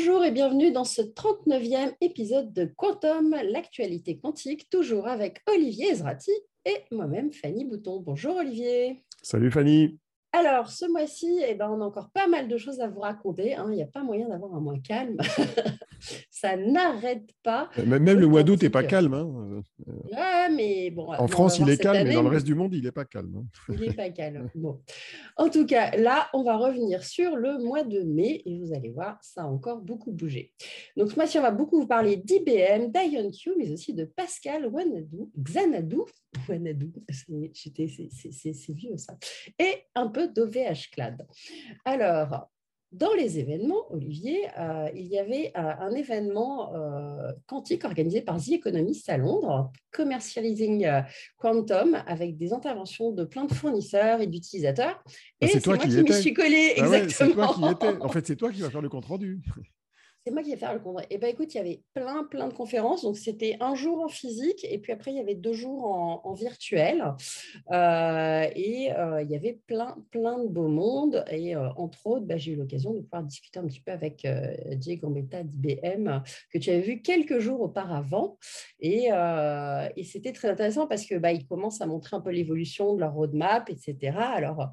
Bonjour et bienvenue dans ce 39e épisode de Quantum, l'actualité quantique, toujours avec Olivier Ezrati et moi-même Fanny Bouton. Bonjour Olivier. Salut Fanny. Alors ce mois-ci, on a encore pas mal de choses à vous raconter, hein. Il n'y a pas moyen d'avoir un mois calme, ça n'arrête pas. Même le mois d'août n'est pas calme. Hein. Ouais, mais bon, en France il est calme, mais dans le reste du monde il n'est pas calme. Il n'est pas calme, bon. En tout cas, là on va revenir sur le mois de mai et vous allez voir, ça a encore beaucoup bougé. Donc ce mois-ci on va beaucoup vous parler d'IBM, d'IonQ, mais aussi de Pascal, Xanadu, c'est vieux ça, et un peu d'OVH Cloud. Alors, dans les événements, Olivier, il y avait un événement quantique organisé par The Economist à Londres, Commercializing Quantum, avec des interventions de plein de fournisseurs et d'utilisateurs. Et c'est moi qui m'y suis collée, exactement. Ah ouais, c'est toi qui y étais. En fait, c'est toi qui vas faire le compte-rendu. C'est moi qui vais faire le congrès. Et bien, écoute, il y avait plein de conférences. Donc, c'était un jour en physique et puis après, il y avait 2 jours en virtuel. Il y avait plein de beaux mondes. Et entre autres, j'ai eu l'occasion de pouvoir discuter un petit peu avec Jay Gambetta d'IBM, que tu avais vu quelques jours auparavant. Et c'était très intéressant parce qu'ils commencent à montrer un peu l'évolution de leur roadmap, etc. Alors,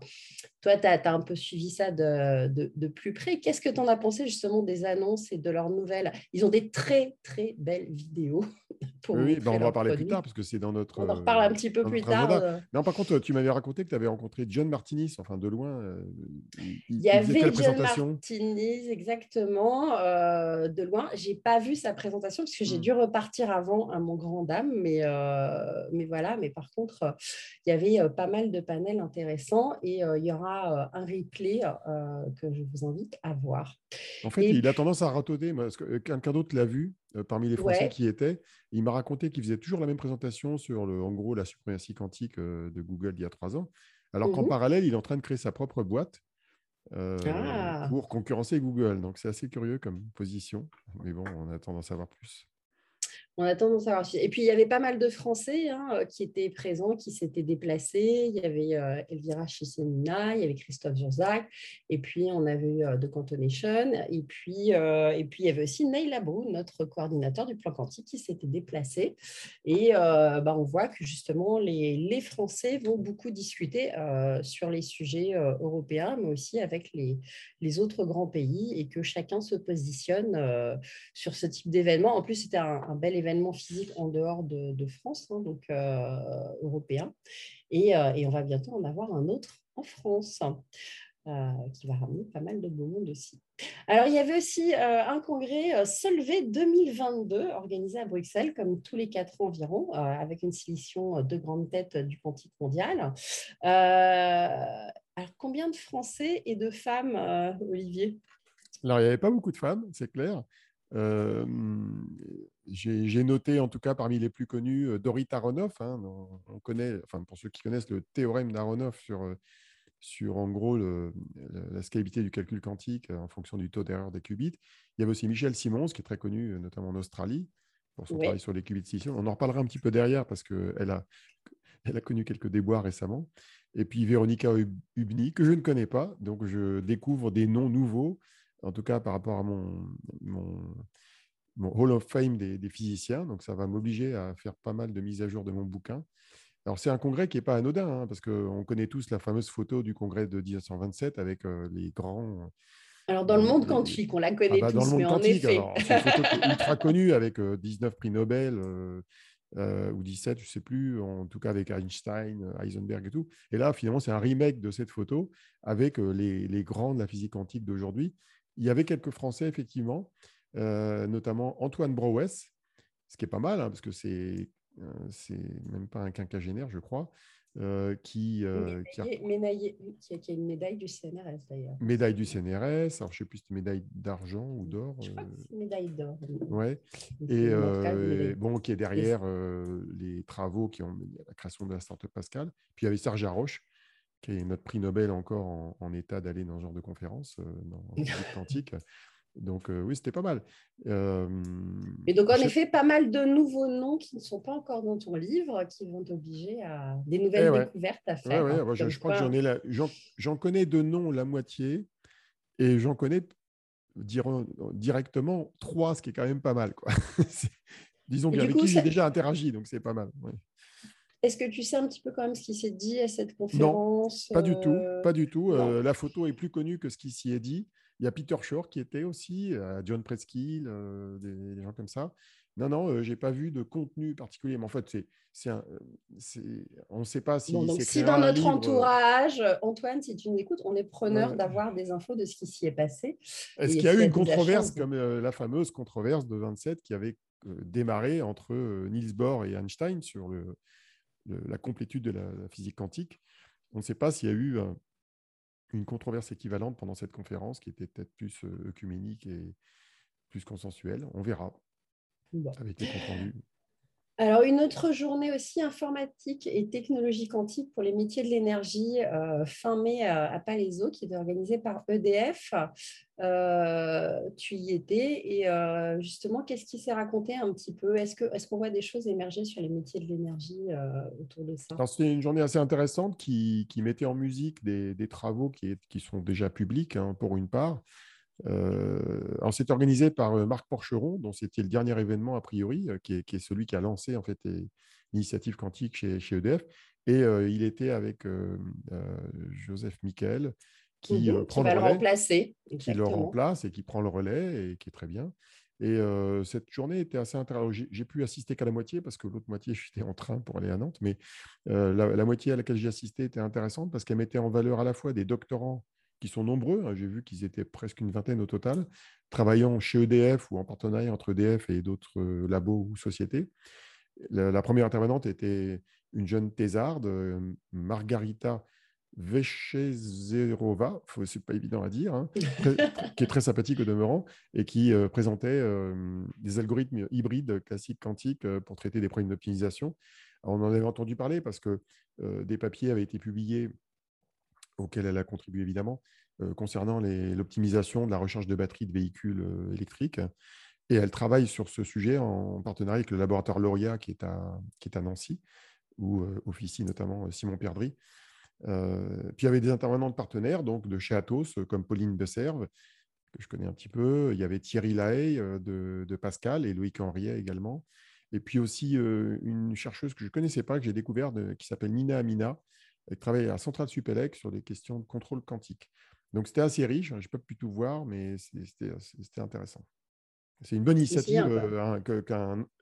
toi, tu as un peu suivi ça de plus près. Qu'est-ce que tu en as pensé justement des annonces et de leurs nouvelles? Ils ont des très belles vidéos pour oui, on va en parler plus tard parce que c'est dans notre... On en reparle un petit peu plus tard. Non, par contre, tu m'avais raconté que tu avais rencontré John Martinis, enfin de loin. Il y avait John Martinis, exactement, de loin. Je n'ai pas vu sa présentation parce que j'ai dû repartir avant à mon grand dam, mais voilà. Mais par contre, il y avait pas mal de panels intéressants et il y aura un replay que je vous invite à voir. En fait, il a tendance à ratauder. Quelqu'un d'autre l'a vu parmi les Français qui étaient. Il m'a raconté qu'il faisait toujours la même présentation sur, en gros, la suprématie quantique de Google il y a 3 ans. Alors qu'en parallèle, il est en train de créer sa propre boîte pour concurrencer Google. Donc, c'est assez curieux comme position. Mais bon, on attend d'en savoir plus. On a tendance à savoir. Et puis, il y avait pas mal de Français qui étaient présents, qui s'étaient déplacés. Il y avait Elvira Chissénina, il y avait Christophe Jorzac, et puis on avait eu The Cantonation, et puis il y avait aussi Neila Brou, notre coordinateur du plan quantique, qui s'était déplacé. Et on voit que justement, les Français vont beaucoup discuter sur les sujets européens, mais aussi avec les autres grands pays, et que chacun se positionne sur ce type d'événement. En plus, c'était un bel événement physique en dehors de France, donc européen. Et on va bientôt en avoir un autre en France qui va ramener pas mal de beau monde aussi. Alors, il y avait aussi un congrès Solvay 2022 organisé à Bruxelles, comme tous les 4 ans environ, avec une sélection de grandes têtes du quantique mondial. Alors, combien de Français et de femmes, Olivier? Alors, il n'y avait pas beaucoup de femmes, c'est clair. J'ai noté en tout cas parmi les plus connus Dorit Aronoff, on connaît, enfin, pour ceux qui connaissent le théorème d'Aronoff sur en gros la scalabilité du calcul quantique en fonction du taux d'erreur des qubits. Il y avait aussi Michelle Simmons qui est très connue notamment en Australie pour son travail sur les qubits de scission. On en reparlera un petit peu derrière parce qu'elle a connu quelques déboires récemment. Et puis Veronika Hubni que je ne connais pas, donc je découvre des noms nouveaux. En tout cas, par rapport à mon Hall of Fame des physiciens. Donc, ça va m'obliger à faire pas mal de mises à jour de mon bouquin. Alors, c'est un congrès qui n'est pas anodin, parce qu'on connaît tous la fameuse photo du congrès de 1927 avec les grands… Alors, dans le monde quantique, on la connaît tous, dans le monde quantique, en effet. Alors, c'est une photo qui est ultra connue avec 19 prix Nobel… ou 17, je ne sais plus, en tout cas avec Einstein, Heisenberg et tout. Et là, finalement, c'est un remake de cette photo avec les grands de la physique quantique d'aujourd'hui. Il y avait quelques Français, effectivement, notamment Antoine Browess, ce qui est pas mal, parce que c'est même pas un quinquagénaire, je crois, qui a une médaille du CNRS, d'ailleurs. Médaille du CNRS, alors je ne sais plus si c'est une médaille d'argent ou d'or. Je crois que c'est une médaille d'or. Ouais. Et qui est derrière les travaux qui ont mené à la création de la start-up Pascal. Puis il y avait Serge Haroche, qui est notre prix Nobel encore en état d'aller dans ce genre de conférence, dans le quantique. Donc, oui, c'était pas mal. Et donc, en effet, pas mal de nouveaux noms qui ne sont pas encore dans ton livre, qui vont t'obliger à des nouvelles découvertes à faire. Ouais, je crois que j'en connais de noms la moitié et j'en connais diront directement 3, ce qui est quand même pas mal, quoi. Disons qu'avec qui j'ai déjà interagi, donc c'est pas mal. Ouais. Est-ce que tu sais un petit peu quand même ce qui s'est dit à cette conférence? Non, pas du tout. Pas du tout. La photo est plus connue que ce qui s'y est dit. Il y a Peter Shore qui était aussi, John Preskill, des gens comme ça. Non, non, je n'ai pas vu de contenu particulier. Mais en fait, on ne sait pas si... Bon, donc, si dans notre entourage, Antoine, si tu nous écoutes, on est preneur d'avoir des infos de ce qui s'y est passé. Est-ce qu'il y a eu une controverse comme la fameuse controverse de 27 qui avait démarré entre Niels Bohr et Einstein sur la complétude de la physique quantique? On ne sait pas s'il y a eu une controverse équivalente pendant cette conférence qui était peut-être plus œcuménique et plus consensuelle. On verra. Bon. Avec les comptes rendus. Alors, une autre journée aussi informatique et technologie quantique pour les métiers de l'énergie, fin mai à Palaiseau, qui est organisée par EDF. Tu y étais et justement, qu'est-ce qui s'est raconté un petit peu? Est-ce qu'on voit des choses émerger sur les métiers de l'énergie autour de ça? Alors, c'était une journée assez intéressante qui mettait en musique des travaux qui sont déjà publics, hein, pour une part. Alors c'est organisé par Marc Porcheron, dont c'était le dernier événement a priori, qui est celui qui a lancé en fait l'initiative quantique chez EDF, et il était avec Joseph Michael qui le remplace et qui prend le relais et qui est très bien. Et cette journée était assez intéressante. J'ai pu assister qu'à la moitié parce que l'autre moitié j'étais en train pour aller à Nantes, mais la moitié à laquelle j'ai assisté était intéressante parce qu'elle mettait en valeur à la fois des doctorants qui sont nombreux, hein, j'ai vu qu'ils étaient presque une vingtaine au total, travaillant chez EDF ou en partenariat entre EDF et d'autres labos ou sociétés. La première intervenante était une jeune thésarde, Margarita Vechezerova, c'est pas évident à dire, hein, qui est très sympathique au demeurant, et qui présentait des algorithmes hybrides classiques quantiques pour traiter des problèmes d'optimisation. On en avait entendu parler parce que des papiers avaient été publiés auquel elle a contribué évidemment, concernant l'optimisation de la recharge de batteries de véhicules électriques. Et elle travaille sur ce sujet en partenariat avec le laboratoire Lauria qui est à Nancy, où officie notamment Simon Perdry. Puis il y avait des intervenants de partenaires, donc de chez Atos, comme Pauline Desserve, que je connais un petit peu. Il y avait Thierry Lahaye de Pascal et Loïc Henriet également. Et puis aussi une chercheuse que je ne connaissais pas, que j'ai découverte, qui s'appelle Nina Amina, elle travaille à CentraleSupélec sur des questions de contrôle quantique. Donc, c'était assez riche. Je n'ai pas pu tout voir, mais c'était intéressant. C'est une bonne initiative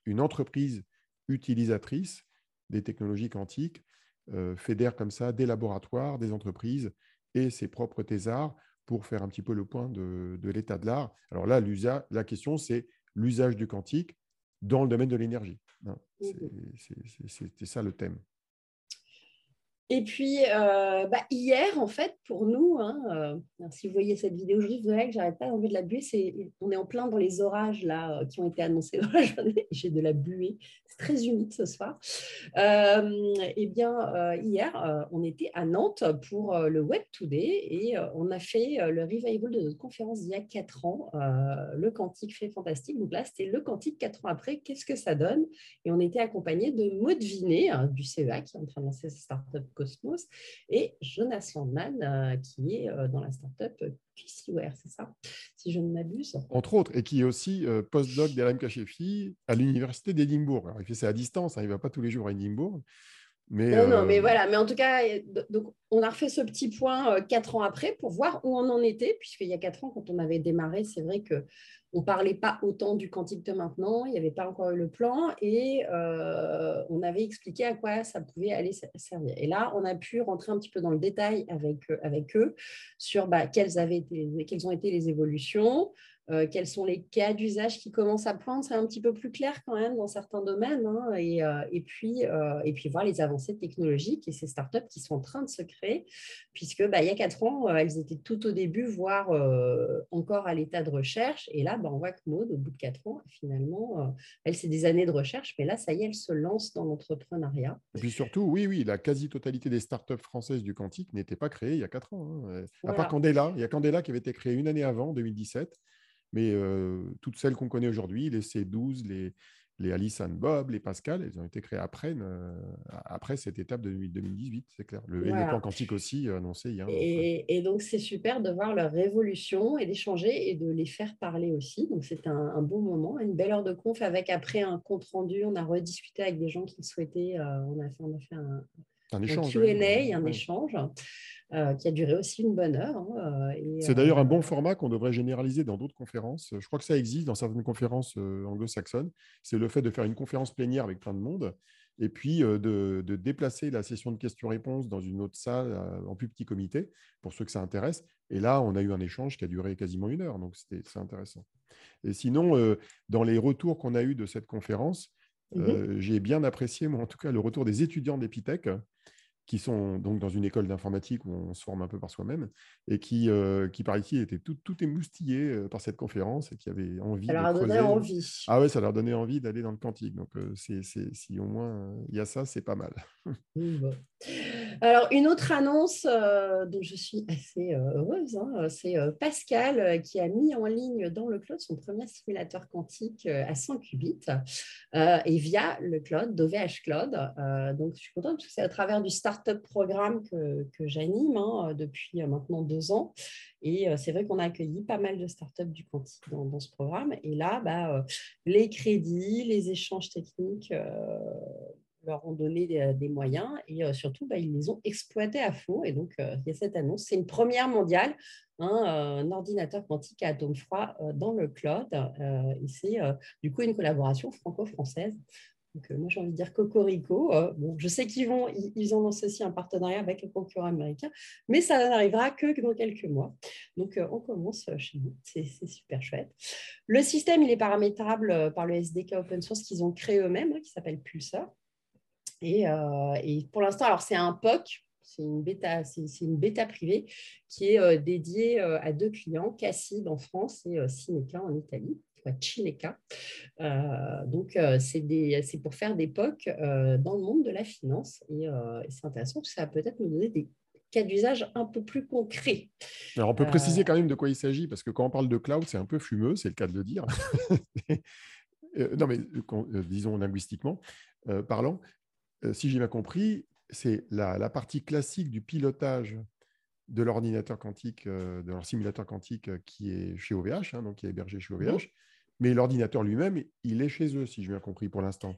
qu'une entreprise utilisatrice des technologies quantiques fédère comme ça des laboratoires, des entreprises et ses propres thésards pour faire un petit peu le point de l'état de l'art. Alors là, la question, c'est l'usage du quantique dans le domaine de l'énergie. C'était ça le thème. Et puis, hier, en fait, pour nous, si vous voyez cette vidéo, je vous dirais que j'arrête pas d'enlever de la buée. On est en plein dans les orages là, qui ont été annoncés dans la journée. J'ai de la buée, c'est très humide ce soir. Hier, on était à Nantes pour le Web Today et on a fait le revival de notre conférence d'il y a 4 ans, le quantique fait fantastique. Donc là, c'était le quantique 4 ans après, qu'est-ce que ça donne? Et on était accompagné de Maud Vinet, du CEA, qui est en train de lancer sa start-up Cosmos, et Jonas Landman qui est dans la start-up QCware, c'est ça, si je ne m'abuse. Entre autres, et qui est aussi postdoc d'Elham Kashefi à l'université d'Édimbourg. Alors, il fait ça à distance, il ne va pas tous les jours à Édimbourg. Mais voilà, mais en tout cas, donc, on a refait ce petit point 4 ans après pour voir où on en était, puisqu'il y a 4 ans, quand on avait démarré, c'est vrai qu'on ne parlait pas autant du quantique de maintenant, il n'y avait pas encore eu le plan, et on avait expliqué à quoi ça pouvait aller servir. Et là, on a pu rentrer un petit peu dans le détail avec eux sur quelles ont été les évolutions, quels sont les cas d'usage qui commencent à poindre, c'est un petit peu plus clair quand même dans certains domaines, et puis voir les avancées technologiques et ces startups qui sont en train de se créer, puisque il y a 4 ans, elles étaient tout au début, voire encore à l'état de recherche, et là, on voit que Maud, au bout de 4 ans, finalement, elle, c'est des années de recherche, mais là, ça y est, elle se lance dans l'entrepreneuriat. Et puis surtout, oui, la quasi-totalité des startups françaises du quantique n'était pas créée il y a 4 ans, hein. Voilà. À part Quandela, il y a Quandela qui avait été créée une année avant, en 2017, mais toutes celles qu'on connaît aujourd'hui, les C12, Les Alice and Bob, les Pascal, elles ont été créées après cette étape de 2018, c'est clair. Et le plan quantique aussi annoncé hier. Et donc, c'est super de voir leur évolution et d'échanger et de les faire parler aussi. Donc, c'était un bon moment, une belle heure de conf avec après un compte-rendu. On a rediscuté avec des gens qui le souhaitaient. On a fait un échange, Q&A, échange qui a duré aussi une bonne heure. C'est d'ailleurs un bon format qu'on devrait généraliser dans d'autres conférences. Je crois que ça existe dans certaines conférences anglo-saxonnes. C'est le fait de faire une conférence plénière avec plein de monde et puis de déplacer la session de questions-réponses dans une autre salle en plus petit comité pour ceux que ça intéresse. Et là, on a eu un échange qui a duré quasiment une heure. Donc, c'est intéressant. Et sinon, dans les retours qu'on a eus de cette conférence, j'ai bien apprécié, moi, en tout cas, le retour des étudiants d'Epitech qui sont donc dans une école d'informatique où on se forme un peu par soi-même et qui paraît-il, étaient tout émoustillés par cette conférence et qui avaient envie. Ça leur a donné envie. Ah ouais, ça leur donnait envie d'aller dans le quantique. Donc, si au moins il y a ça, c'est pas mal. Alors, une autre annonce dont je suis assez heureuse, c'est Pascal qui a mis en ligne dans le cloud son premier simulateur quantique à 100 qubits et via le cloud, d'OVH Cloud. Donc, je suis contente parce que c'est à travers du start-up programme que j'anime depuis maintenant 2 ans. Et c'est vrai qu'on a accueilli pas mal de start-up du quantique dans ce programme. Et là, les crédits, les échanges techniques... leur ont donné des moyens et surtout, ils les ont exploités à fond. Et donc, il y a cette annonce, c'est une première mondiale, un ordinateur quantique à atomes froids dans le cloud. Et c'est du coup une collaboration franco-française. Donc, moi, j'ai envie de dire cocorico. Je sais qu'ils ont lancé aussi un partenariat avec le concurrent américain, mais ça n'arrivera que dans quelques mois. Donc, on commence chez nous. C'est super chouette. Le système, il est paramétrable par le SDK open source qu'ils ont créé eux-mêmes, qui s'appelle Pulsar. Et pour l'instant, alors c'est un POC, c'est une bêta privée qui est dédiée à 2 clients, Cassib en France et Cineca en Italie, Cineca. Donc, c'est pour faire des POC dans le monde de la finance. Et c'est intéressant parce que ça va peut-être nous donner des cas d'usage un peu plus concrets. Alors, on peut préciser quand même de quoi il s'agit parce que quand on parle de cloud, c'est un peu fumeux, c'est le cas de le dire. Non, mais disons linguistiquement parlant. Si j'ai bien compris, c'est la partie classique du pilotage de l'ordinateur quantique, de leur simulateur quantique qui est chez OVH, donc qui est hébergé chez OVH, mais l'ordinateur lui-même, il est chez eux, si j'ai bien compris, pour l'instant.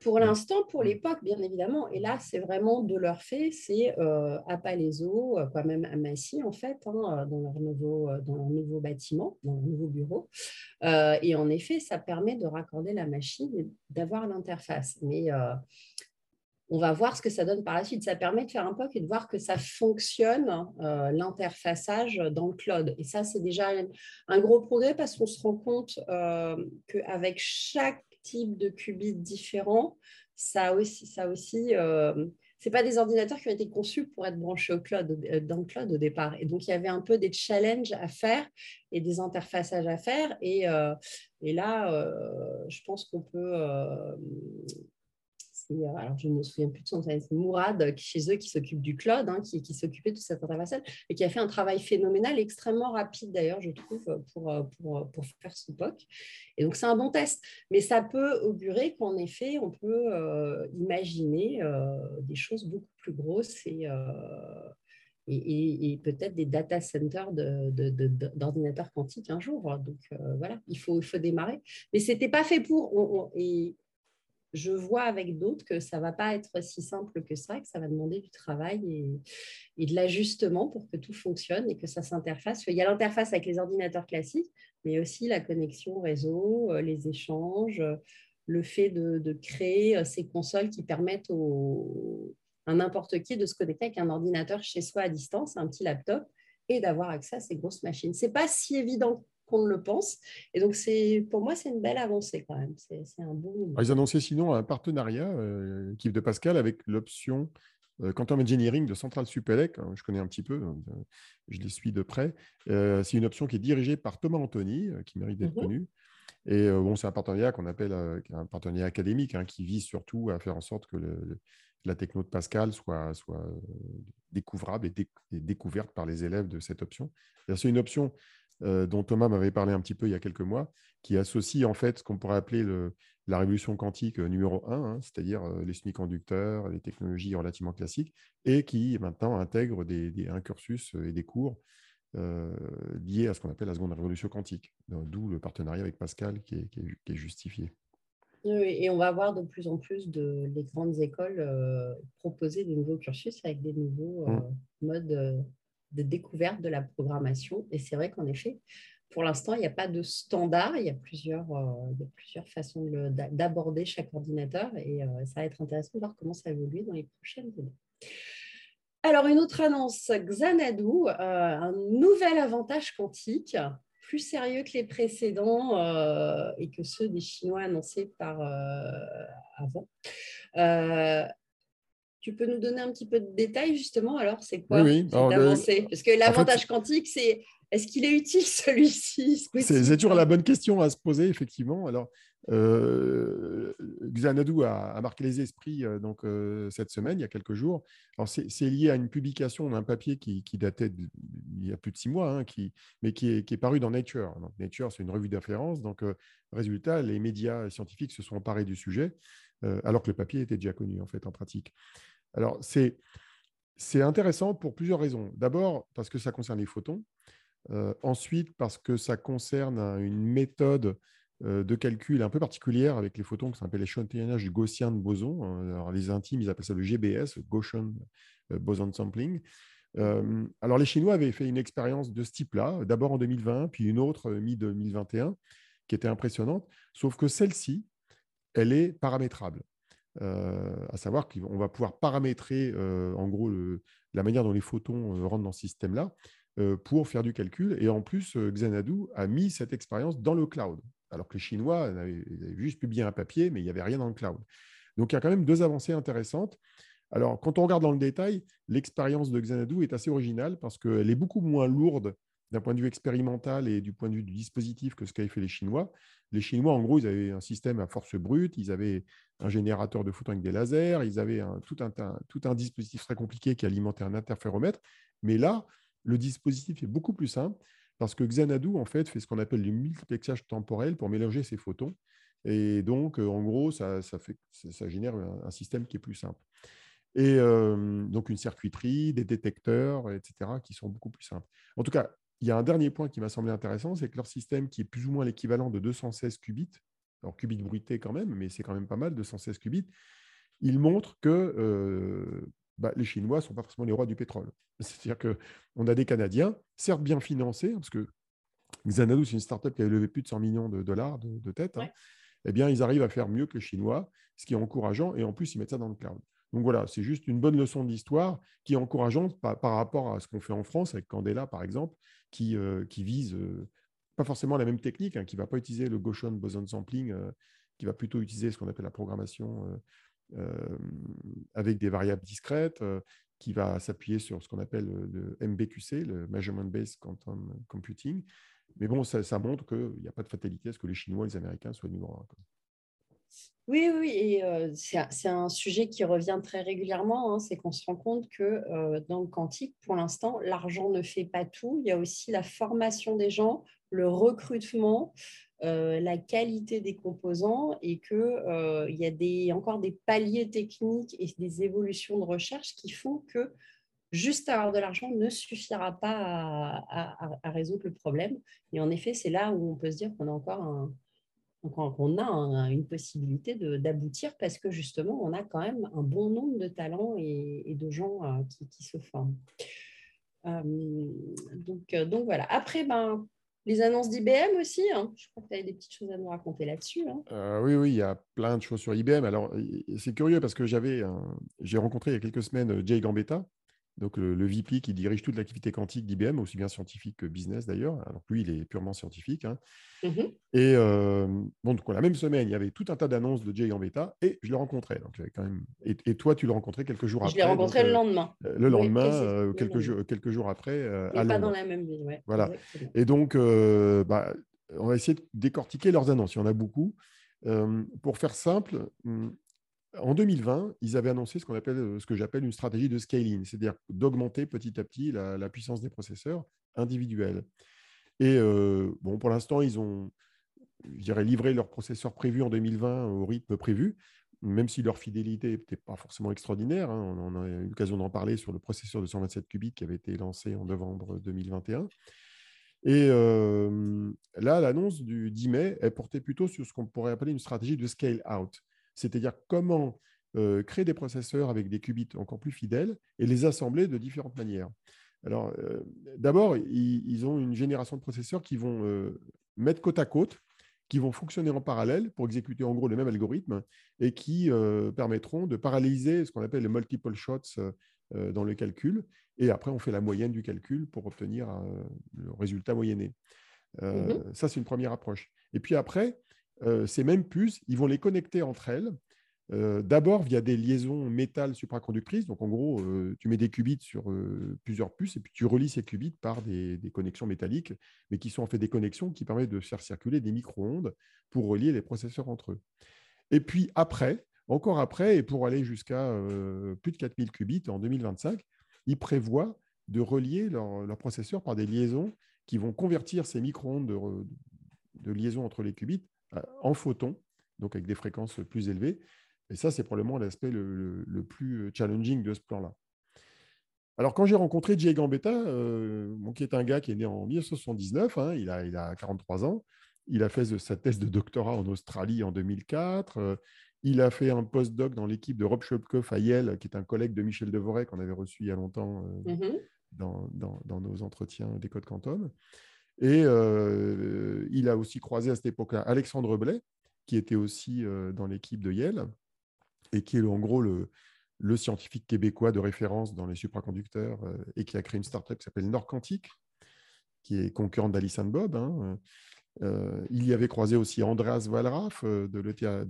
Pour l'instant, pour l'époque, bien évidemment. Et là, c'est vraiment de leur fait. C'est à Palaiseau, quand même à Massy, en fait, dans leur nouveau bâtiment, dans leur nouveau bureau. Et en effet, ça permet de raccorder la machine et d'avoir l'interface. Mais... on va voir ce que ça donne par la suite. Ça permet de faire un POC et de voir que ça fonctionne, l'interfaçage dans le cloud. Et ça, c'est déjà un gros progrès parce qu'on se rend compte qu'avec chaque type de qubit différent, ce n'est pas des ordinateurs qui ont été conçus pour être branchés au cloud, dans le cloud au départ. Et donc, il y avait un peu des challenges à faire et des interfaçages à faire. Et là, je pense qu'on peut... alors, je ne me souviens plus de son nom, c'est Mourad, chez eux, qui s'occupe du cloud, qui s'occupait de toute cette interfaçage et qui a fait un travail phénoménal, extrêmement rapide d'ailleurs, je trouve, pour faire ce POC. Et donc, c'est un bon test. Mais ça peut augurer qu'en effet, on peut imaginer des choses beaucoup plus grosses et peut-être des data centers d'ordinateurs quantiques un jour. Donc, voilà, il faut démarrer. Mais ce n'était pas fait pour... je vois avec d'autres que ça ne va pas être si simple que ça, que ça va demander du travail et de l'ajustement pour que tout fonctionne et que ça s'interface. Il y a l'interface avec les ordinateurs classiques, mais aussi la connexion réseau, les échanges, le fait de créer ces consoles qui permettent à n'importe qui de se connecter avec un ordinateur chez soi à distance, un petit laptop, et d'avoir accès à ces grosses machines. Ce n'est pas si évident qu'on le pense. Et donc, pour moi, c'est une belle avancée quand même. C'est un bon... Ils annonçaient sinon un partenariat, l'équipe de Pascal, avec l'option Quantum Engineering de CentraleSupélec. Je connais un petit peu, je les suis de près. C'est une option qui est dirigée par Thomas Anthony, qui mérite d'être connu. Et c'est un partenariat qu'on appelle un partenariat académique, qui vise surtout à faire en sorte que la techno de Pascal soit découvrable et découverte par les élèves de cette option. C'est une option... dont Thomas m'avait parlé un petit peu il y a quelques mois, qui associe en fait ce qu'on pourrait appeler la révolution quantique numéro 1, hein, c'est-à-dire les semi-conducteurs, les technologies relativement classiques, et qui maintenant intègre un cursus et des cours liés à ce qu'on appelle la seconde révolution quantique, d'où le partenariat avec Pascal qui est justifié. Et on va voir de plus en plus les grandes écoles proposer des nouveaux cursus avec des nouveaux modes de découverte de la programmation. Et c'est vrai qu'en effet, pour l'instant, il n'y a pas de standard. Il y a plusieurs façons d'aborder chaque ordinateur. Et ça va être intéressant de voir comment ça évolue dans les prochaines années. Alors, une autre annonce, Xanadu, un nouvel avantage quantique, plus sérieux que les précédents et que ceux des Chinois annoncés avant. Tu peux nous donner un petit peu de détails, justement? Alors, c'est quoi cette avancée? Parce que l'avantage quantique, c'est est-ce qu'il est utile, celui-ci? C'est toujours la bonne question à se poser, effectivement. Alors, Xanadu a marqué les esprits cette semaine, il y a quelques jours. Alors, c'est lié à une publication d'un papier qui datait d'il y a plus de 6 mois, hein, mais qui est paru dans Nature. Donc, Nature, c'est une revue d'inférence. Donc, résultat, les médias scientifiques se sont emparés du sujet, alors que le papier était déjà connu, en fait, en pratique. Alors, c'est intéressant pour plusieurs raisons. D'abord, parce que ça concerne les photons. Ensuite, parce que ça concerne une méthode de calcul un peu particulière avec les photons, qui s'appelle l'échantillonnage du Gaussian boson. Alors, les intimes, ils appellent ça le GBS, le Gaussian Boson Sampling. Alors, les Chinois avaient fait une expérience de ce type-là, d'abord en 2020, puis une autre mi-2021, qui était impressionnante, sauf que celle-ci, elle est paramétrable. À savoir qu'on va pouvoir paramétrer, en gros, la manière dont les photons rentrent dans ce système-là, pour faire du calcul. Et en plus, Xanadu a mis cette expérience dans le cloud, alors que les Chinois avaient juste publié un papier, mais il n'y avait rien dans le cloud. Donc, il y a quand même 2 avancées intéressantes. Alors, quand on regarde dans le détail, l'expérience de Xanadu est assez originale parce qu'elle est beaucoup moins lourde d'un point de vue expérimental et du point de vue du dispositif que ce qu'avaient fait les Chinois. Les Chinois, en gros, ils avaient un système à force brute, ils avaient un générateur de photons avec des lasers, ils avaient tout un dispositif très compliqué qui alimentait un interféromètre. Mais là, le dispositif est beaucoup plus simple parce que Xanadu, en fait ce qu'on appelle du multiplexage temporel pour mélanger ses photons. Et donc, en gros, ça génère un système qui est plus simple. Et donc, une circuiterie, des détecteurs, etc., qui sont beaucoup plus simples. En tout cas, il y a un dernier point qui m'a semblé intéressant, c'est que leur système, qui est plus ou moins l'équivalent de 216 qubits, alors qubits bruités quand même, mais c'est quand même pas mal, 216 qubits, il montre que... les Chinois ne sont pas forcément les rois du pétrole. C'est-à-dire qu'on a des Canadiens, certes bien financés, parce que Xanadu, c'est une start-up qui a levé plus de 100 millions de dollars de tête, hein. Ouais. Eh bien, ils arrivent à faire mieux que les Chinois, ce qui est encourageant, et en plus, ils mettent ça dans le cloud. Donc voilà, c'est juste une bonne leçon de l'histoire qui est encourageante par rapport à ce qu'on fait en France, avec Quandela, par exemple, qui vise pas forcément la même technique, hein, qui ne va pas utiliser le Gaussian Boson Sampling, qui va plutôt utiliser ce qu'on appelle la programmation... avec des variables discrètes, qui va s'appuyer sur ce qu'on appelle le MBQC, le Measurement Based Quantum Computing. Mais bon, ça montre qu'il n'y a pas de fatalité à ce que les Chinois et les Américains soient numéro 1. Oui, et c'est un sujet qui revient très régulièrement, hein, c'est qu'on se rend compte que dans le quantique, pour l'instant, l'argent ne fait pas tout. Il y a aussi la formation des gens, le recrutement, la qualité des composants, et qu'il y a encore des paliers techniques et des évolutions de recherche qui font que juste avoir de l'argent ne suffira pas à résoudre le problème. Et en effet, c'est là où on peut se dire qu'on a une possibilité d'aboutir, parce que justement, on a quand même un bon nombre de talents et de gens qui se forment. Donc voilà. Après, les annonces d'IBM aussi, hein. Je crois que tu avais des petites choses à nous raconter là-dessus. Hein. Oui, il y a plein de choses sur IBM. Alors, c'est curieux parce que j'ai rencontré il y a quelques semaines Jay Gambetta, donc le VP qui dirige toute l'activité quantique d'IBM, aussi bien scientifique que business d'ailleurs. Alors lui, il est purement scientifique. Hein. Et donc, la même semaine, il y avait tout un tas d'annonces de Jay Gambetta et je le rencontrais. Donc, j'avais quand même... et toi, tu le rencontrais quelques jours après. Je l'ai rencontré le lendemain. Quelques jours après. Et pas dans la même ville, oui. Voilà. Exactement. Et donc, on va essayer de décortiquer leurs annonces. Il y en a beaucoup. Pour faire simple... En 2020, ils avaient annoncé ce que j'appelle une stratégie de scaling, c'est-à-dire d'augmenter petit à petit la puissance des processeurs individuels. Et pour l'instant, je dirais, livrer leurs processeurs prévus en 2020 au rythme prévu, même si leur fidélité n'était pas forcément extraordinaire. Hein. On a eu l'occasion d'en parler sur le processeur de 127 qubits qui avait été lancé en novembre 2021. Et là, l'annonce du 10 mai, elle portait plutôt sur ce qu'on pourrait appeler une stratégie de scale-out, c'est-à-dire comment créer des processeurs avec des qubits encore plus fidèles et les assembler de différentes manières. Alors, d'abord, ils ont une génération de processeurs qui vont mettre côte à côte, qui vont fonctionner en parallèle pour exécuter en gros le même algorithme et qui permettront de paralléliser ce qu'on appelle les multiple shots dans le calcul. Et après, on fait la moyenne du calcul pour obtenir le résultat moyenné. Ça, c'est une première approche. Et puis après, ces mêmes puces, ils vont les connecter entre elles, d'abord via des liaisons métal supraconductrices. Donc, en gros, tu mets des qubits sur plusieurs puces et puis tu relis ces qubits par des connexions métalliques, mais qui sont en fait des connexions qui permettent de faire circuler des micro-ondes pour relier les processeurs entre eux. Et puis après, encore après, et pour aller jusqu'à plus de 4000 qubits en 2025, ils prévoient de relier leurs processeurs par des liaisons qui vont convertir ces micro-ondes de liaison entre les qubits en photons, donc avec des fréquences plus élevées. Et ça, c'est probablement l'aspect le plus challenging de ce plan-là. Alors, quand j'ai rencontré Jay Gambetta, qui est un gars qui est né en 1979, hein, il a 43 ans, il a fait sa thèse de doctorat en Australie en 2004, il a fait un postdoc dans l'équipe de Rob Schoepkopf à Yale, qui est un collègue de Michel Devoret qu'on avait reçu il y a longtemps dans nos entretiens des Codes Quantum. Et il a aussi croisé à cette époque-là Alexandre Blais, qui était aussi dans l'équipe de Yale et qui est en gros le scientifique québécois de référence dans les supraconducteurs et qui a créé une start-up qui s'appelle Norquantique, qui est concurrente d'Alison Bob, hein. Il y avait croisé aussi Andreas Wallraff de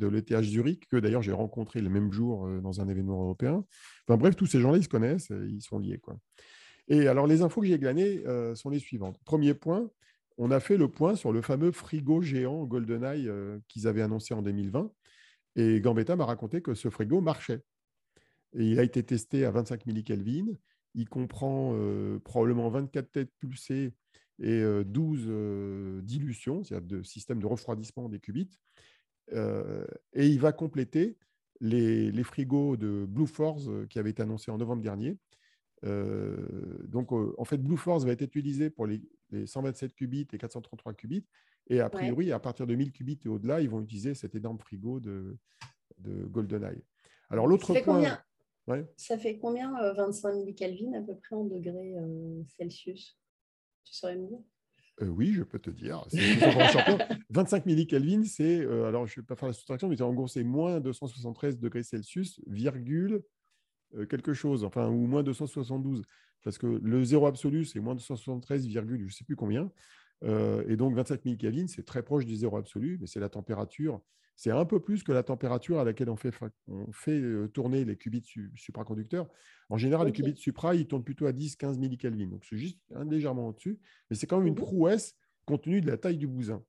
l'ETH Zurich, que d'ailleurs j'ai rencontré le même jour dans un événement européen. Enfin bref, tous ces gens-là, ils se connaissent, ils sont liés, quoi. Et alors, les infos que j'ai glanées sont les suivantes. Premier point, on a fait le point sur le fameux frigo géant GoldenEye qu'ils avaient annoncé en 2020. Et Gambetta m'a raconté que ce frigo marchait. Et il a été testé à 25 millikelvin. Il comprend probablement 24 têtes pulsées et 12 dilutions, c'est-à-dire de systèmes de refroidissement des qubits. Et il va compléter les frigos de Blue Force qui avaient été annoncés en novembre dernier. Donc, en fait, Blue Force va être utilisé pour les 127 qubits et 433 qubits. Et a priori, à partir de 1000 qubits et au-delà, ils vont utiliser cet énorme frigo de GoldenEye. Alors, l'autre point… Ça fait combien 25 000 Kelvin à peu près en degrés Celsius? Tu saurais me dire? Oui, je peux te dire. C'est 25 millikelvin, c'est… alors, je ne vais pas faire la soustraction, mais en gros, c'est moins 273 degrés Celsius, virgule quelque chose, enfin, ou moins 272. Parce que le zéro absolu, c'est moins 273, virgule, je ne sais plus combien. Et donc, 25 millikelvin, c'est très proche du zéro absolu, mais c'est la température. C'est un peu plus que la température à laquelle on fait tourner les qubits supraconducteurs. En général, les qubits supra, ils tournent plutôt à 10-15 millikelvin. Donc, c'est juste légèrement au-dessus. Mais c'est quand même une prouesse compte tenu de la taille du bousin.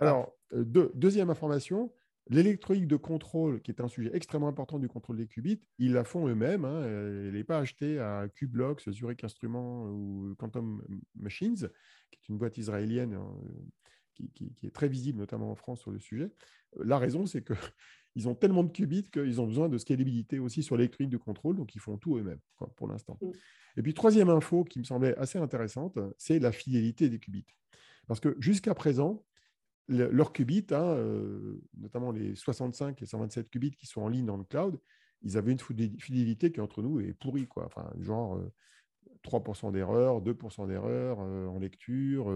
Alors, deuxième information, l'électronique de contrôle, qui est un sujet extrêmement important du contrôle des qubits, ils la font eux-mêmes. Hein, elle n'est pas achetée à QBlox, Zurich Instruments ou Quantum Machines, qui est une boîte israélienne qui est très visible, notamment en France, sur le sujet. La raison, c'est qu'ils ont tellement de qubits qu'ils ont besoin de scalabilité aussi sur l'électronique de contrôle, donc ils font tout eux-mêmes, quoi, pour l'instant. Et puis, troisième info qui me semblait assez intéressante, c'est la fidélité des qubits. Parce que jusqu'à présent, leurs qubits, notamment les 65 et 127 qubits qui sont en ligne dans le cloud, ils avaient une fidélité qui, entre nous, est pourrie, quoi. Enfin, genre… 3% d'erreur, 2% d'erreur en lecture,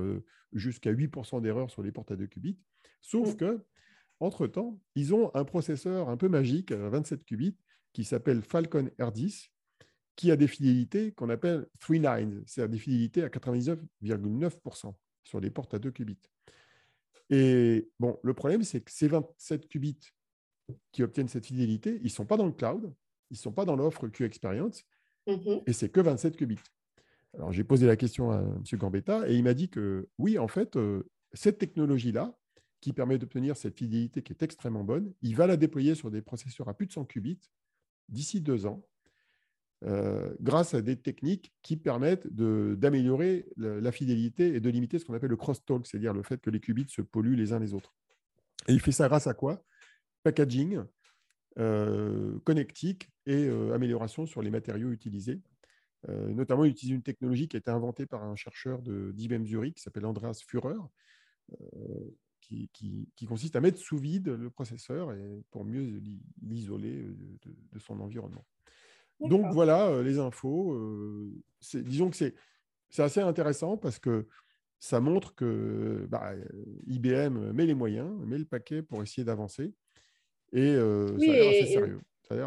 jusqu'à 8% d'erreur sur les portes à 2 qubits. Sauf que, entre-temps, ils ont un processeur un peu magique, 27 qubits, qui s'appelle Falcon R10, qui a des fidélités qu'on appelle 3/9, c'est-à-dire des fidélités à 99,9% sur les portes à 2 qubits. Et bon, le problème, c'est que ces 27 qubits qui obtiennent cette fidélité, ils ne sont pas dans le cloud, ils ne sont pas dans l'offre Q-Experience, et c'est que 27 qubits. Alors, j'ai posé la question à M. Gambetta et il m'a dit que oui, en fait, cette technologie-là, qui permet d'obtenir cette fidélité qui est extrêmement bonne, il va la déployer sur des processeurs à plus de 100 qubits d'ici 2 ans. grâce à des techniques qui permettent d'améliorer la fidélité et de limiter ce qu'on appelle le cross-talk, c'est-à-dire le fait que les qubits se polluent les uns les autres. Et il fait ça grâce à quoi? Packaging, connectique et amélioration sur les matériaux utilisés. Notamment, il utilise une technologie qui a été inventée par un chercheur d'IBM Zurich qui s'appelle Andreas Führer, qui consiste à mettre sous vide le processeur et pour mieux l'isoler de son environnement. Donc voilà les infos. Disons que c'est assez intéressant parce que ça montre que IBM met les moyens, met le paquet pour essayer d'avancer. Et oui, ça a l'air assez sérieux.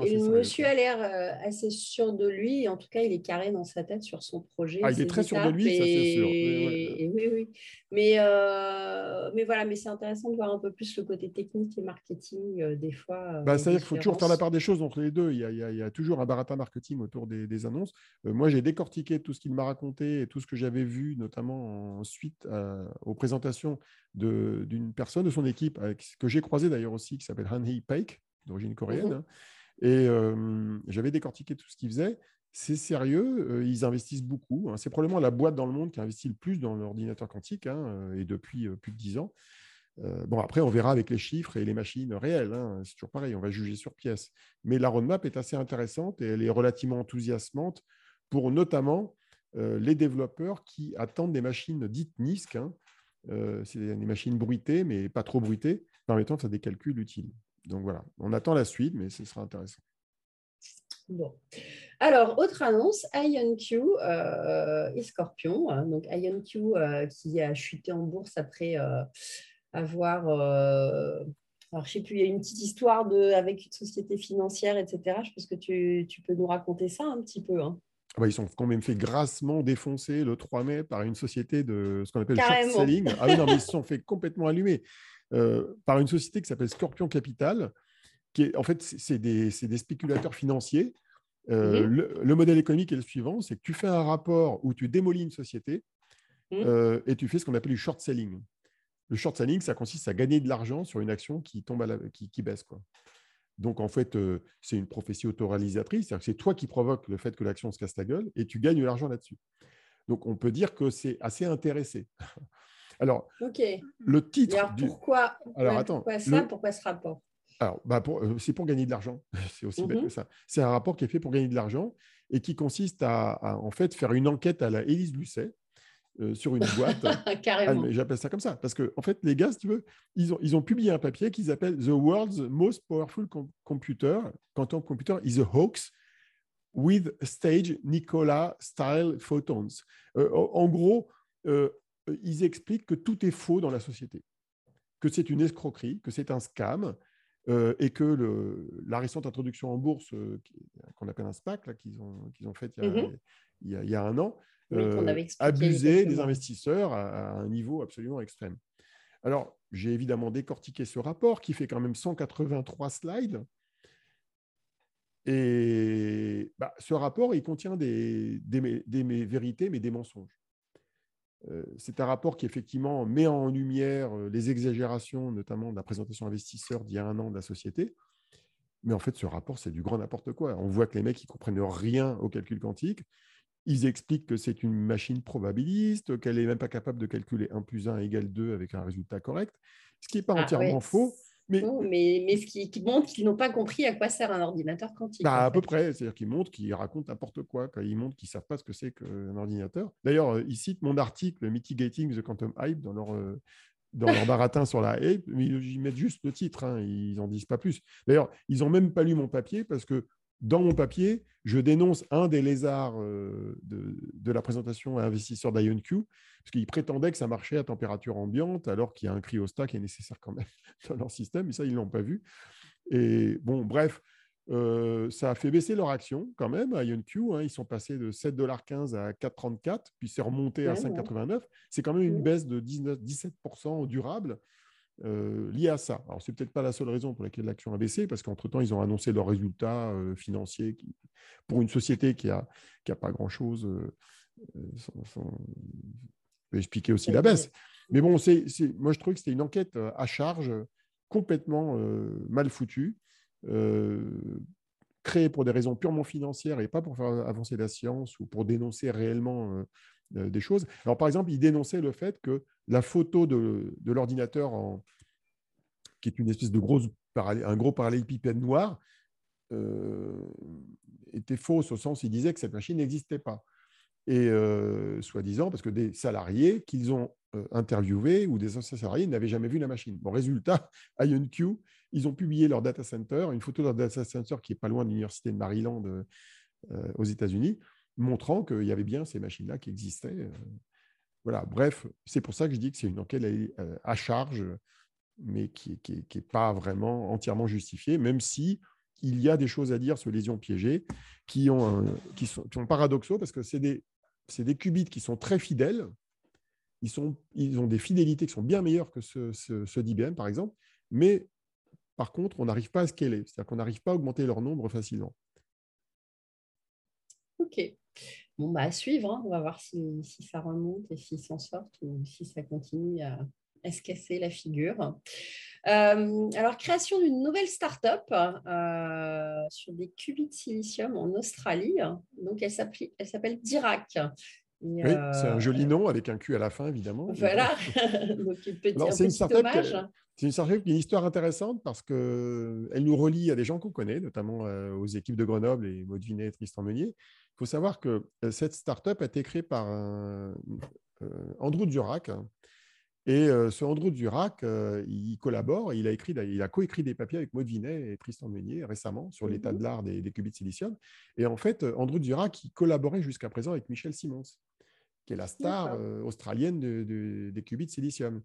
Et le monsieur a l'air assez sûr de lui. En tout cas, il est carré dans sa tête sur son projet. Ah, il est très sûr de lui, ça c'est sûr. Et oui, oui. Mais voilà, mais c'est intéressant de voir un peu plus le côté technique et marketing des fois. C'est-à-dire qu'il faut toujours faire la part des choses entre les deux. Il y a toujours un baratin marketing autour des annonces. Moi, j'ai décortiqué tout ce qu'il m'a raconté et tout ce que j'avais vu, notamment ensuite aux présentations d'une personne de son équipe, que j'ai croisé d'ailleurs aussi, qui s'appelle Han Hee Paik, d'origine coréenne. Mm-hmm. Et j'avais décortiqué tout ce qu'ils faisaient. C'est sérieux, ils investissent beaucoup. Hein. C'est probablement la boîte dans le monde qui investit le plus dans l'ordinateur quantique, et depuis plus de 10 ans. Après, on verra avec les chiffres et les machines réelles. Hein. C'est toujours pareil, on va juger sur pièce. Mais la roadmap est assez intéressante et elle est relativement enthousiasmante pour notamment les développeurs qui attendent des machines dites NISC. Hein. C'est des machines bruitées, mais pas trop bruitées, permettant de faire des calculs utiles. Donc voilà, on attend la suite, mais ce sera intéressant. Bon. Alors, autre annonce, IonQ et Scorpion. Donc IonQ qui a chuté en bourse après avoir... alors, je ne sais plus, il y a une petite histoire avec une société financière, etc. Je pense que tu peux nous raconter ça un petit peu. Hein. Ah bah, ils sont quand même fait grassement défoncer le 3 mai par une société de ce qu'on appelle short selling. Ah oui, non, mais ils se sont fait complètement allumer. Par une société qui s'appelle Scorpion Capital, qui est, en fait, c'est des spéculateurs financiers. Le modèle économique est le suivant, c'est que tu fais un rapport où tu démolis une société et tu fais ce qu'on appelle du short selling. Le short selling, ça consiste à gagner de l'argent sur une action qui tombe qui baisse, quoi. Donc, en fait, c'est une prophétie autoréalisatrice, c'est-à-dire que c'est toi qui provoques le fait que l'action se casse la gueule et tu gagnes de l'argent là-dessus. Donc, on peut dire que c'est assez intéressé. Alors, le titre... Alors, pourquoi, pourquoi ça, pourquoi ce rapport? Alors, c'est pour gagner de l'argent, c'est aussi bête que ça. C'est un rapport qui est fait pour gagner de l'argent et qui consiste à en fait, faire une enquête à la Élise Lucet sur une boîte. Carrément. J'appelle ça comme ça, parce que en fait, les gars, si tu veux, ils ont publié un papier qu'ils appellent « The world's most powerful computer », quantum computer is a hoax with stage Nicola-style photons. En gros... ils expliquent que tout est faux dans la société, que c'est une escroquerie, que c'est un scam, et que la récente introduction en bourse, qu'on appelle un SPAC, là, qu'ils ont faite il y a un an, abusait des investisseurs à un niveau absolument extrême. Alors, j'ai évidemment décortiqué ce rapport qui fait quand même 183 slides. Et ce rapport, il contient des vérités, mais des mensonges. C'est un rapport qui, effectivement, met en lumière les exagérations, notamment de la présentation investisseur d'il y a un an de la société. Mais en fait, ce rapport, c'est du grand n'importe quoi. On voit que les mecs, ils ne comprennent rien au calcul quantique. Ils expliquent que c'est une machine probabiliste, qu'elle n'est même pas capable de calculer 1 + 1 = 2 avec un résultat correct, ce qui n'est pas entièrement faux. Mais ce qui montre qu'ils n'ont pas compris à quoi sert un ordinateur quantique. À peu près, c'est-à-dire qu'ils montrent qu'ils racontent n'importe quoi, qu'ils montrent qu'ils ne savent pas ce que c'est qu'un ordinateur. D'ailleurs, ils citent mon article « Mitigating the Quantum Hype » dans leur baratin sur la hype, mais ils mettent juste le titre, hein, ils n'en disent pas plus. D'ailleurs, ils n'ont même pas lu mon papier parce que dans mon papier, je dénonce un des lézards de la présentation à investisseurs d'IonQ, parce qu'il prétendait que ça marchait à température ambiante, alors qu'il y a un cryostat qui est nécessaire quand même dans leur système, et ça, ils ne l'ont pas vu. Et bon, bref, ça a fait baisser leur action quand même à IonQ. Hein, ils sont passés de 7,15 $ à 4,34 $, puis c'est remonté à 5,89 $. C'est quand même une baisse de 17% durable. Lié à ça. Alors, ce n'est peut-être pas la seule raison pour laquelle l'action a baissé, parce qu'entre-temps, ils ont annoncé leurs résultats financiers pour une société qui a pas grand-chose. Je vais expliquer aussi la baisse. Mais bon, moi, je trouvais que c'était une enquête à charge complètement mal foutue, créés pour des raisons purement financières et pas pour faire avancer la science ou pour dénoncer réellement des choses. Alors, par exemple, il dénonçait le fait que la photo de l'ordinateur, qui est une espèce de gros parallélépipède noir, était fausse au sens où il disait que cette machine n'existait pas. Et soi-disant, parce que des salariés qu'ils ont interviewés ou des salariés n'avaient jamais vu la machine. Bon, résultat, IonQ, ils ont publié leur data center, une photo de leur data center qui est pas loin de l'université de Maryland aux États-Unis, montrant qu'il y avait bien ces machines-là qui existaient. Voilà, bref, c'est pour ça que je dis que c'est une enquête à charge, mais qui est pas vraiment entièrement justifiée, même si il y a des choses à dire sur les ions piégés qui sont paradoxaux parce que c'est des qubits qui sont très fidèles. Ils ont des fidélités qui sont bien meilleures que ceux d'IBM, par exemple, mais par contre, on n'arrive pas à scaler, c'est-à-dire qu'on n'arrive pas à augmenter leur nombre facilement. OK. Bon, bah, à suivre, hein. On va voir si ça remonte et s'ils s'en sortent ou si ça continue à se casser la figure. Alors, création d'une nouvelle start-up sur des qubits de silicium en Australie. Donc, elle s'appelle Dirac. Et, oui, c'est un joli nom avec un Q à la fin, évidemment. Voilà. Donc, c'est une start-up qui a une histoire intéressante parce qu'elle nous relie à des gens qu'on connaît, notamment aux équipes de Grenoble et Maud Vinet et Tristan Meunier. Il faut savoir que cette start-up a été créée par Andrew Durac. Et ce Andrew Durac, il collabore, il a coécrit des papiers avec Maud Vinet et Tristan Meunier récemment sur l'état de l'art des qubits de silicium. Et en fait, Andrew Durac, il collaborait jusqu'à présent avec Michelle Simmons, qui est la star australienne des qubits de silicium.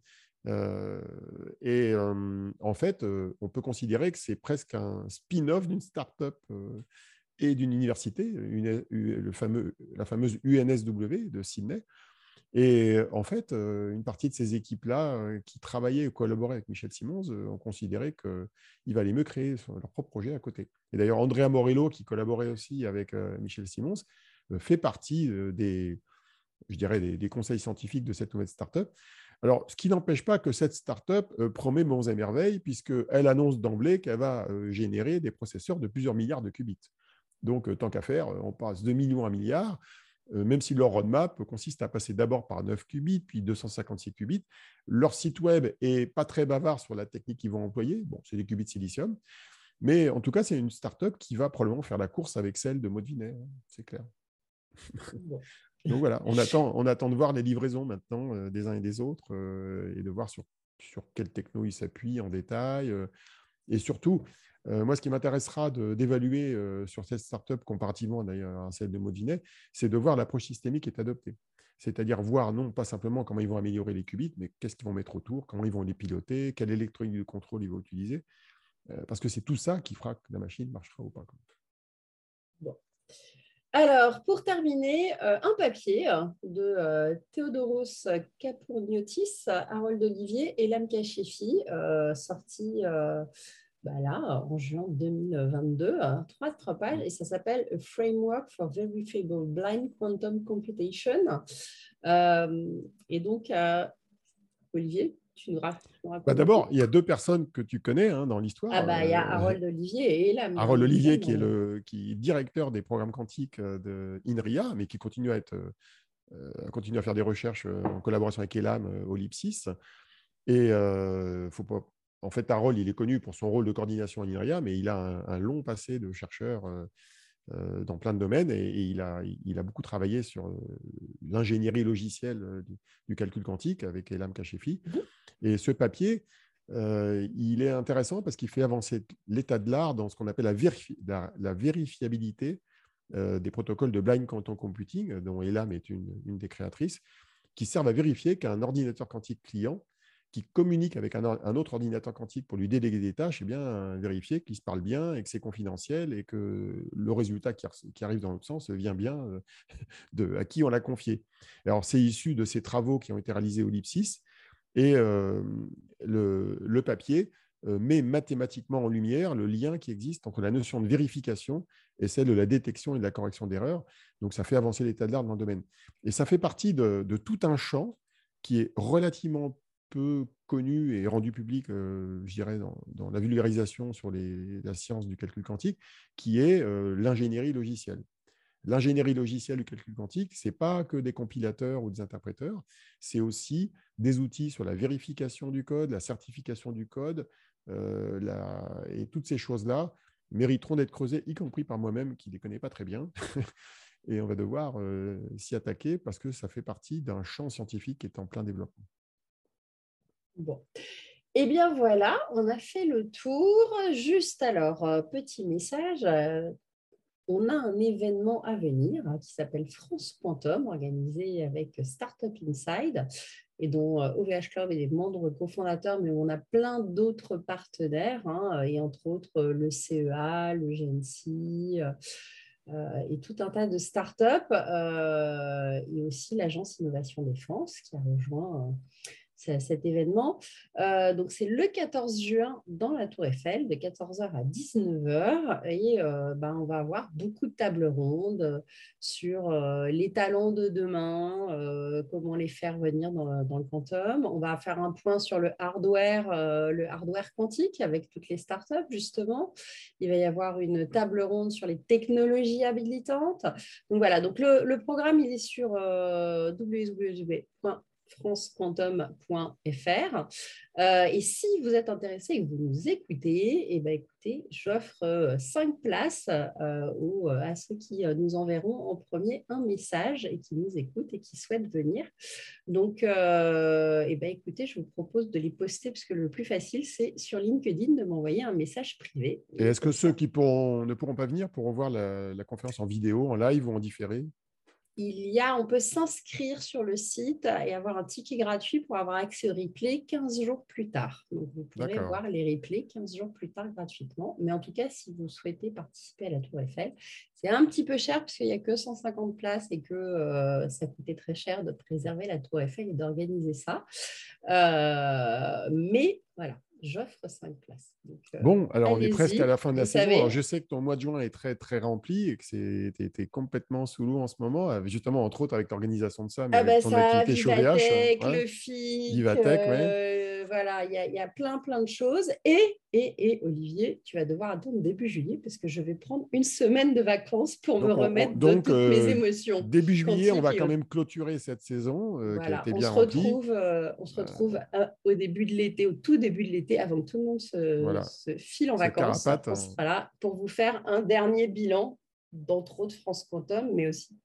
En fait, on peut considérer que c'est presque un spin-off d'une start-up et d'une université, la fameuse UNSW de Sydney. Et en fait, une partie de ces équipes-là qui travaillaient et collaboraient avec Michel Simmons ont considéré qu'il valait mieux créer leur propre projet à côté. Et d'ailleurs, Andrea Morello, qui collaborait aussi avec Michel Simmons, fait partie des conseils scientifiques de cette nouvelle start-up. Alors, ce qui n'empêche pas que cette start-up promet monts et merveilles, puisqu'elle annonce d'emblée qu'elle va générer des processeurs de plusieurs milliards de qubits. Donc, tant qu'à faire, on passe de millions à milliards. Même si leur roadmap consiste à passer d'abord par 9 qubits, puis 256 qubits. Leur site web n'est pas très bavard sur la technique qu'ils vont employer. Bon, c'est des qubits de silicium. Mais en tout cas, c'est une start-up qui va probablement faire la course avec celle de Maud Vinet, c'est clair. Donc voilà, on attend de voir les livraisons maintenant des uns et des autres et de voir sur quelle techno ils s'appuient en détail. Et surtout, moi, ce qui m'intéressera d'évaluer sur cette start-up, comparativement d'ailleurs à celle de Maud Vinet, c'est de voir l'approche systémique qui est adoptée. C'est-à-dire voir, non pas simplement comment ils vont améliorer les qubits, mais qu'est-ce qu'ils vont mettre autour, comment ils vont les piloter, quelle électronique de contrôle ils vont utiliser, parce que c'est tout ça qui fera que la machine marchera ou pas. Bon. Alors, pour terminer, un papier de Theodoros Kapourniotis, Harold Olivier et Elham Kashefi, sorti là, en juin 2022, 3 pages, et ça s'appelle « A Framework for Verifiable Blind Quantum Computation ». Et donc, Olivier, tu nous racontes. D'abord, il y a 2 personnes que tu connais dans l'histoire. Il y a Harold Olivier et Elham. Harold Olivier, qui est directeur des programmes quantiques de INRIA, mais qui continue à faire des recherches en collaboration avec Elham au LIPSIS. Et faut pas... En fait, Harold, il est connu pour son rôle de coordination à l'INRIA, mais il a un long passé de chercheur dans plein de domaines et il a beaucoup travaillé sur l'ingénierie logicielle du calcul quantique avec Elham Kashefi. Et ce papier, il est intéressant parce qu'il fait avancer l'état de l'art dans ce qu'on appelle la vérifiabilité des protocoles de blind quantum computing, dont Elham est une des créatrices, qui servent à vérifier qu'un ordinateur quantique client qui communique avec un autre ordinateur quantique pour lui déléguer des tâches, et bien vérifier qu'il se parle bien et que c'est confidentiel et que le résultat qui arrive dans l'autre sens vient bien à qui on l'a confié. Alors, c'est issu de ces travaux qui ont été réalisés au LIPSIS et le papier met mathématiquement en lumière le lien qui existe entre la notion de vérification et celle de la détection et de la correction d'erreurs. Donc, ça fait avancer l'état de l'art dans le domaine. Et ça fait partie de tout un champ qui est relativement peu connu et rendu public, je dirais, dans la vulgarisation sur la science du calcul quantique, qui est l'ingénierie logicielle. L'ingénierie logicielle du calcul quantique, ce n'est pas que des compilateurs ou des interpréteurs, c'est aussi des outils sur la vérification du code, la certification du code, et toutes ces choses-là mériteront d'être creusées, y compris par moi-même qui ne les connais pas très bien. Et on va devoir s'y attaquer parce que ça fait partie d'un champ scientifique qui est en plein développement. Bon. Eh bien voilà, on a fait le tour. Juste alors, petit message, on a un événement à venir qui s'appelle France.com, organisé avec Startup Inside, et dont OVH Club est des membres cofondateurs, mais on a plein d'autres partenaires, hein, et entre autres le CEA, le GNC, et tout un tas de startups, et aussi l'agence Innovation Défense qui a rejoint cet événement. Donc c'est le 14 juin dans la Tour Eiffel, de 14h à 19h, et on va avoir beaucoup de tables rondes sur les talents de demain, comment les faire venir dans le quantum. On va faire un point sur le hardware quantique avec toutes les startups justement. Il va y avoir une table ronde sur les technologies habilitantes. Donc voilà, donc le programme il est sur www.francequantum.fr. Et si vous êtes intéressé et que vous nous écoutez, écoutez, j'offre 5 places à ceux qui nous enverront en premier un message et qui nous écoutent et qui souhaitent venir. Donc, écoutez, je vous propose de les poster parce que le plus facile, c'est sur LinkedIn de m'envoyer un message privé. Et est-ce que ceux qui ne pourront pas venir pourront voir la conférence en vidéo, en live ou en différé ? On peut s'inscrire sur le site et avoir un ticket gratuit pour avoir accès aux replays 15 jours plus tard. Donc, vous pourrez voir les replays 15 jours plus tard gratuitement. Mais en tout cas, si vous souhaitez participer à la Tour Eiffel, c'est un petit peu cher parce qu'il n'y a que 150 places et que ça coûtait très cher de préserver la Tour Eiffel et d'organiser ça. Mais voilà. J'offre 5 places. Donc, bon, alors on est presque à la fin de la saison. Alors, je sais que ton mois de juin est très, très rempli et que tu es complètement sous l'eau en ce moment, justement, entre autres, avec l'organisation de ça, mais avec ton activité Chaud VH. Le FIC, Vivatech, voilà, il y a plein de choses. Et Olivier, tu vas devoir attendre début juillet parce que je vais prendre une semaine de vacances pour me remettre de toutes mes émotions. Début juillet, on va quand même clôturer cette saison qui a été bien remplie. On se retrouve au début de l'été, au tout début de l'été, avant que tout le monde se file en vacances. Carapate, voilà, pour vous faire un dernier bilan, d'entre autres France Quantum, mais aussi,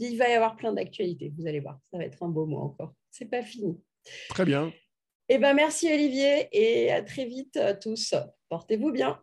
il va y avoir plein d'actualités, vous allez voir, ça va être un beau mois encore. C'est pas fini. Très bien. Merci Olivier et à très vite à tous. Portez-vous bien.